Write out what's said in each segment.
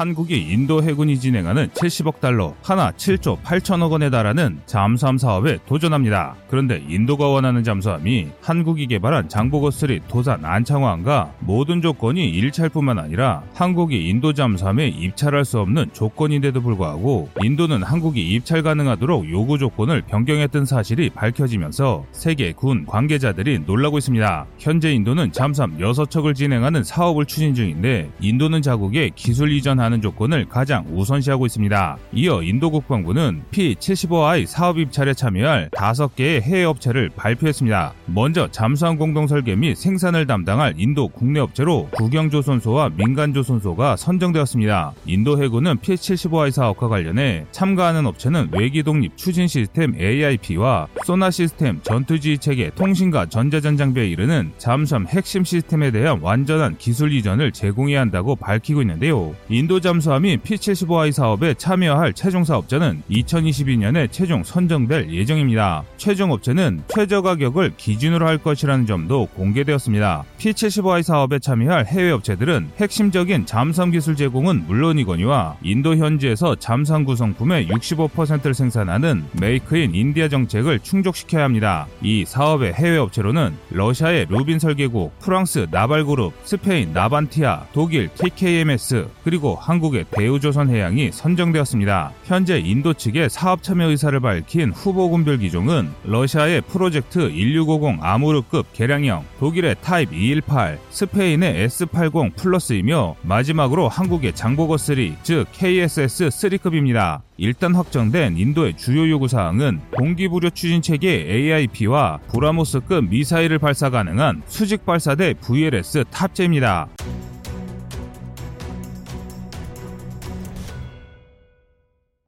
한국이 인도 해군이 진행하는 70억 달러, 하나 7조 8천억 원에 달하는 잠수함 사업에 도전합니다. 그런데 인도가 원하는 잠수함이 한국이 개발한 장보고 3 도산 안창호항과 모든 조건이 일치할뿐만 아니라 한국이 인도 잠수함에 입찰할 수 없는 조건인데도 불구하고 인도는 한국이 입찰 가능하도록 요구 조건을 변경했던 사실이 밝혀지면서 세계 군 관계자들이 놀라고 있습니다. 현재 인도는 잠수함 6척을 진행하는 사업을 추진 중인데 인도는 자국에 기술 이전하는 조건을 가장 우선시하고 있습니다. 이어 인도 국방부는 P-75I 사업 입찰에 참여할 5개의 해외 업체를 발표했습니다. 먼저 잠수함 공동 설계 및 생산을 담당할 인도 국내 업체로 국영조선소와 민간조선소가 선정되었습니다. 인도 해군은 P-75I 사업과 관련해 참가하는 업체는 외기 독립 추진 시스템 AIP와 소나 시스템 전투지휘 체계 통신과 전자전 장비에 이르는 잠수함 핵심 시스템에 대한 완전한 기술 이전을 제공해야 한다고 밝히고 있는데요. 인도 잠수함이 P-75I 사업에 참여할 최종 사업자는 2022년에 최종 선정될 예정입니다. 최종 업체는 최저 가격을 기준으로 할 것이라는 점도 공개되었습니다. P-75I 사업에 참여할 해외 업체들은 핵심적인 잠수함 기술 제공은 물론이거니와 인도 현지에서 잠수함 구성품의 65%를 생산하는 메이크 인 인디아 정책을 충족시켜야 합니다. 이 사업의 해외 업체로는 러시아의 루빈 설계국, 프랑스 나발그룹, 스페인 나반티아, 독일 TKMS, 그리고 한국의 대우조선해양이 선정되었습니다. 현재 인도 측의 사업 참여 의사를 밝힌 후보군별 기종은 러시아의 프로젝트 1650 아무르급 개량형, 독일의 타입 218, 스페인의 S80 플러스이며 마지막으로 한국의 장보고 3, 즉 KSS 3급입니다. 일단 확정된 인도의 주요 요구사항은 동기부여 추진체계 AIP와 브라모스급 미사일을 발사 가능한 수직발사대 VLS 탑재입니다.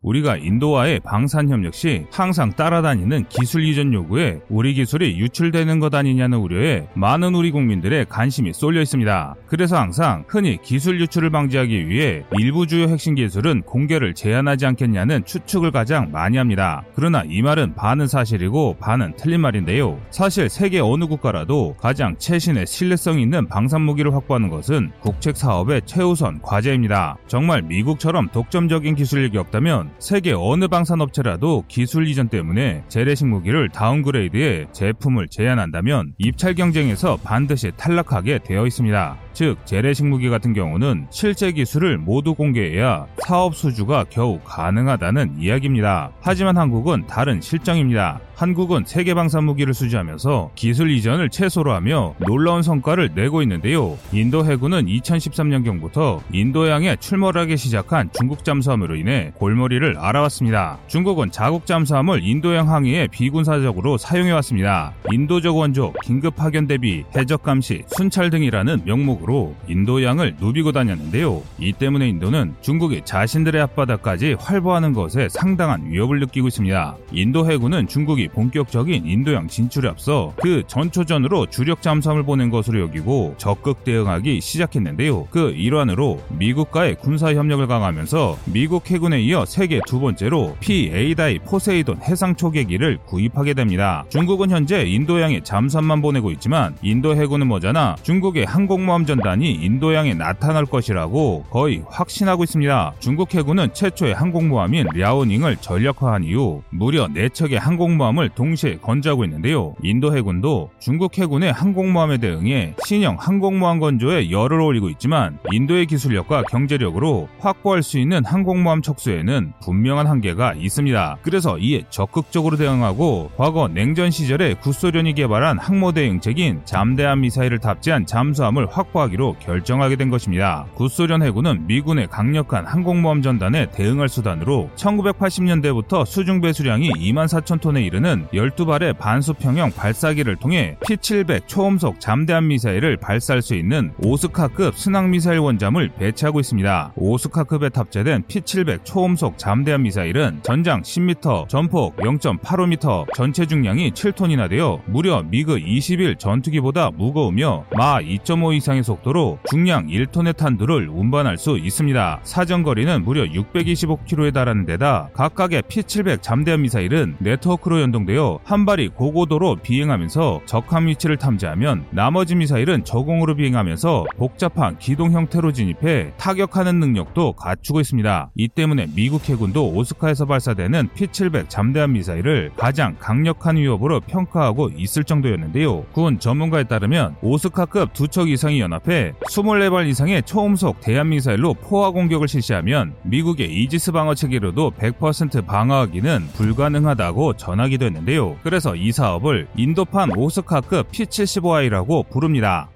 우리가 인도와의 방산협력 시 항상 따라다니는 기술 이전 요구에 우리 기술이 유출되는 것 아니냐는 우려에 많은 우리 국민들의 관심이 쏠려 있습니다. 그래서 항상 흔히 기술 유출을 방지하기 위해 일부 주요 핵심 기술은 공개를 제한하지 않겠냐는 추측을 가장 많이 합니다. 그러나 이 말은 반은 사실이고 반은 틀린 말인데요. 사실 세계 어느 국가라도 가장 최신의 신뢰성 있는 방산무기를 확보하는 것은 국책 사업의 최우선 과제입니다. 정말 미국처럼 독점적인 기술력이 없다면 세계 어느 방산업체라도 기술 이전 때문에 재래식 무기를 다운그레이드해 제품을 제한한다면 입찰 경쟁에서 반드시 탈락하게 되어 있습니다. 즉 재래식 무기 같은 경우는 실제 기술을 모두 공개해야 사업 수주가 겨우 가능하다는 이야기입니다. 하지만 한국은 다른 실정입니다. 한국은 세계 방산 무기를 수주하면서 기술 이전을 최소로 하며 놀라운 성과를 내고 있는데요. 인도 해군은 2013년경부터 인도양에 출몰하기 시작한 중국 잠수함으로 인해 골머리를 앓아왔습니다. 중국은 자국 잠수함을 인도양 항해에 비군사적으로 사용해왔습니다. 인도적 원조, 긴급 파견 대비, 해적 감시, 순찰 등이라는 명목 으로 인도양을 누비고 다녔는데요. 이 때문에 인도는 중국이 자신들의 앞바다까지 활보하는 것에 상당한 위협을 느끼고 있습니다. 인도 해군은 중국이 본격적인 인도양 진출에 앞서 그 전초전으로 주력 잠수함을 보낸 것으로 여기고 적극 대응하기 시작했는데요. 그 일환으로 미국과의 군사 협력을 강화하면서 미국 해군에 이어 세계 2번째로 P-8A 포세이돈 해상 초계기를 구입하게 됩니다. 중국은 현재 인도양에 잠수함만 보내고 있지만 인도 해군은 모자나 중국의 항공모함 전단이 인도양에 나타날 것이라고 거의 확신하고 있습니다. 중국 해군은 최초의 항공모함인 랴오닝을 전력화한 이후 무려 4척의 항공모함을 동시에 건조하고 있는데요. 인도 해군도 중국 해군의 항공모함에 대응해 신형 항공모함 건조에 열을 올리고 있지만 인도의 기술력과 경제력으로 확보할 수 있는 항공모함 척수에는 분명한 한계가 있습니다. 그래서 이에 적극적으로 대응하고 과거 냉전 시절에 구소련이 개발한 항모 대응책인 잠대함 미사일을 탑재한 잠수함을 확보하기로 결정하게 된 것입니다. 구소련 해군은 미군의 강력한 항공모함 전단에 대응할 수단으로 1980년대부터 수중 배수량이 24,000톤에 이르는 12발의 반수평형 발사기를 통해 P-700 초음속 잠대함 미사일을 발사할 수 있는 오스카급 순항미사일 원잠을 배치하고 있습니다. 오스카급에 탑재된 P-700 초음속 잠대함 미사일은 전장 10m, 전폭 0.85m, 전체 중량이 7톤이나 되어 무려 미그 21 전투기보다 무거우며 마 2.5 이상의 속도로 중량 1톤의 탄두를 운반할 수 있습니다. 사정거리는 무려 625km에 달하는 데다 각각의 P-700 잠대함 미사일은 네트워크로 연동되어 한 발이 고고도로 비행하면서 적함 위치를 탐지하면 나머지 미사일은 저공으로 비행하면서 복잡한 기동 형태로 진입해 타격하는 능력도 갖추고 있습니다. 이 때문에 미국 해군도 오스카에서 발사되는 P-700 잠대함 미사일을 가장 강력한 위협으로 평가하고 있을 정도였는데요. 군 전문가에 따르면 오스카급 2척 이상이 연합해 24발 이상의 초음속 대함미사일로 포화 공격을 실시하면 미국의 이지스 방어 체계로도 100% 방어하기는 불가능하다고 전하기도 했는데요. 그래서 이 사업을 인도판 오스카급 P-75I라고 부릅니다.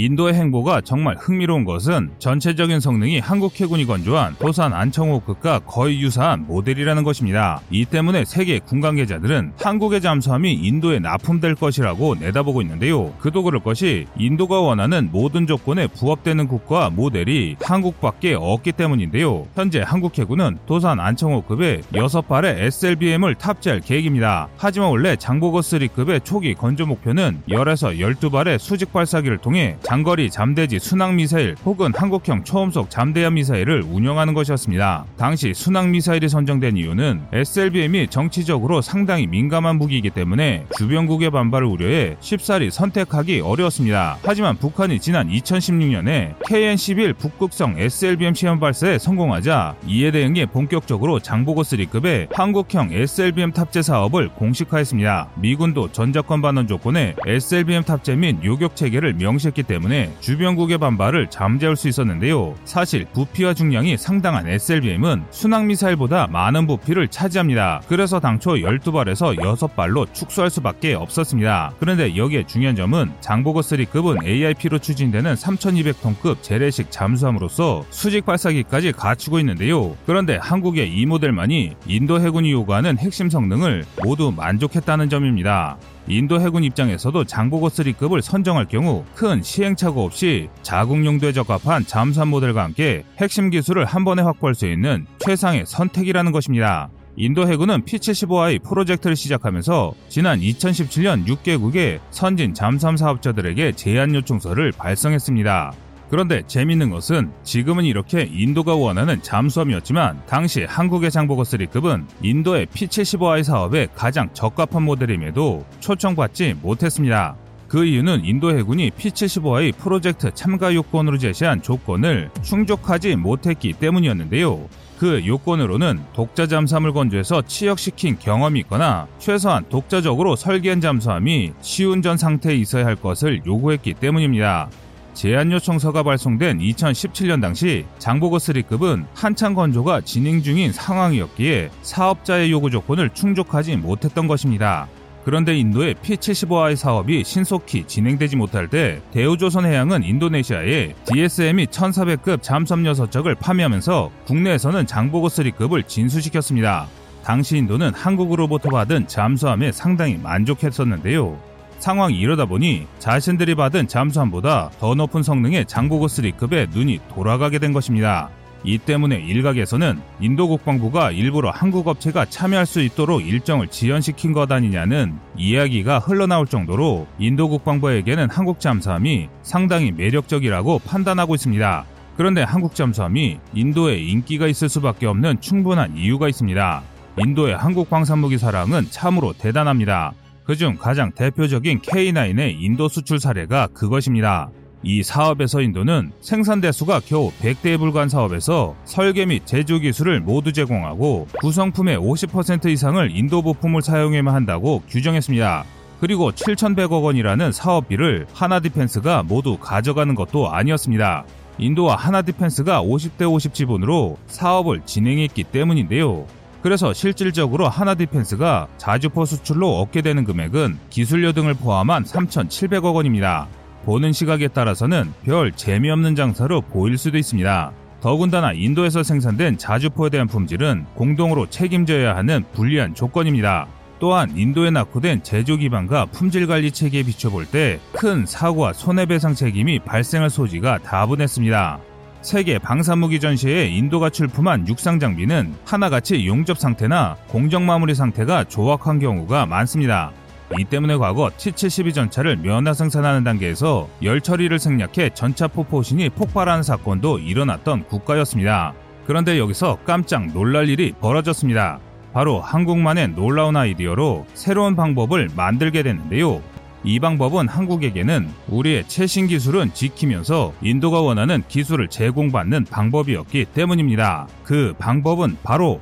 인도의 행보가 정말 흥미로운 것은 전체적인 성능이 한국 해군이 건조한 도산 안창호급과 거의 유사한 모델이라는 것입니다. 이 때문에 세계 군 관계자들은 한국의 잠수함이 인도에 납품될 것이라고 내다보고 있는데요. 그도 그럴 것이 인도가 원하는 모든 조건에 부합되는 국가 모델이 한국밖에 없기 때문인데요. 현재 한국 해군은 도산 안창호급에 6발의 SLBM을 탑재할 계획입니다. 하지만 원래 장보고 3급의 초기 건조 목표는 10에서 12발의 수직 발사기를 통해 장거리 잠대지 순항미사일 혹은 한국형 초음속 잠대함 미사일을 운영하는 것이었습니다. 당시 순항미사일이 선정된 이유는 SLBM이 정치적으로 상당히 민감한 무기이기 때문에 주변국의 반발을 우려해 쉽사리 선택하기 어려웠습니다. 하지만 북한이 지난 2016년에 KN-11 북극성 SLBM 시험 발사에 성공하자 이에 대응해 본격적으로 장보고 3급의 한국형 SLBM 탑재 사업을 공식화했습니다. 미군도 전작권 반환 조건에 SLBM 탑재 및 요격체계를 명시했기 때문에 주변국의 반발을 잠재울 수 있었는데요. 사실 부피와 중량이 상당한 SLBM은 순항미사일보다 많은 부피를 차지합니다. 그래서 당초 12발에서 6발로 축소할 수밖에 없었습니다. 그런데 여기에 중요한 점은 장보고 3급은 AIP로 추진되는 3200톤급 재래식 잠수함으로써 수직 발사기까지 갖추고 있는데요. 그런데 한국의 이 모델만이 인도 해군이 요구하는 핵심 성능을 모두 만족했다는 점입니다. 인도 해군 입장에서도 장보고 3급을 선정할 경우 큰 시행착오 없이 자국 용도에 적합한 잠수함 모델과 함께 핵심 기술을 한 번에 확보할 수 있는 최상의 선택이라는 것입니다. 인도 해군은 P-75I 프로젝트를 시작하면서 지난 2017년 6개국의 선진 잠수함 사업자들에게 제안 요청서를 발송했습니다. 그런데 재밌는 것은 지금은 이렇게 인도가 원하는 잠수함이었지만 당시 한국의 장보고 3급은 인도의 P-75I 사업에 가장 적합한 모델임에도 초청받지 못했습니다. 그 이유는 인도 해군이 P-75I 프로젝트 참가 요건으로 제시한 조건을 충족하지 못했기 때문이었는데요. 그 요건으로는 독자 잠수함을 건조해서 취역시킨 경험이 있거나 최소한 독자적으로 설계한 잠수함이 시운전 상태에 있어야 할 것을 요구했기 때문입니다. 제안 요청서가 발송된 2017년 당시 장보고 3급은 한창 건조가 진행 중인 상황이었기에 사업자의 요구 조건을 충족하지 못했던 것입니다. 그런데 인도의 P-75I 사업이 신속히 진행되지 못할 때 대우조선해양은 인도네시아에 DSM-E 1400급 잠수함 6척을 판매하면서 국내에서는 장보고 3급을 진수시켰습니다. 당시 인도는 한국으로부터 받은 잠수함에 상당히 만족했었는데요. 상황이 이러다 보니 자신들이 받은 잠수함보다 더 높은 성능의 장보고 3급에 눈이 돌아가게 된 것입니다. 이 때문에 일각에서는 인도 국방부가 일부러 한국 업체가 참여할 수 있도록 일정을 지연시킨 것 아니냐는 이야기가 흘러나올 정도로 인도 국방부에게는 한국 잠수함이 상당히 매력적이라고 판단하고 있습니다. 그런데 한국 잠수함이 인도에 인기가 있을 수밖에 없는 충분한 이유가 있습니다. 인도의 한국 방산무기 사랑은 참으로 대단합니다. 그중 가장 대표적인 K9의 인도 수출 사례가 그것입니다. 이 사업에서 인도는 생산 대수가 겨우 100대에 불과한 사업에서 설계 및 제조 기술을 모두 제공하고 구성품의 50% 이상을 인도 부품을 사용해야만 한다고 규정했습니다. 그리고 7,100억 원이라는 사업비를 하나디펜스가 모두 가져가는 것도 아니었습니다. 인도와 하나디펜스가 50대 50 지분으로 사업을 진행했기 때문인데요. 그래서 실질적으로 하나디펜스가 자주포 수출로 얻게 되는 금액은 기술료 등을 포함한 3,700억 원입니다. 보는 시각에 따라서는 별 재미없는 장사로 보일 수도 있습니다. 더군다나 인도에서 생산된 자주포에 대한 품질은 공동으로 책임져야 하는 불리한 조건입니다. 또한 인도에 낙후된 제조 기반과 품질 관리 체계에 비춰볼 때 큰 사고와 손해배상 책임이 발생할 소지가 다분했습니다. 세계 방산무기 전시회에 인도가 출품한 육상 장비는 하나같이 용접 상태나 공정 마무리 상태가 조악한 경우가 많습니다. 이 때문에 과거 T-72 전차를 면허 생산하는 단계에서 열 처리를 생략해 전차 포포신이 폭발하는 사건도 일어났던 국가였습니다. 그런데 여기서 깜짝 놀랄 일이 벌어졌습니다. 바로 한국만의 놀라운 아이디어로 새로운 방법을 만들게 됐는데요. 이 방법은 한국에게는 우리의 최신 기술은 지키면서 인도가 원하는 기술을 제공받는 방법이었기 때문입니다. 그 방법은 바로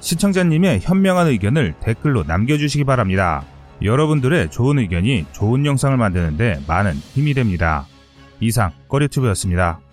시청자님의 현명한 의견을 댓글로 남겨주시기 바랍니다. 여러분들의 좋은 의견이 좋은 영상을 만드는데 많은 힘이 됩니다. 이상 꺼리튜브였습니다.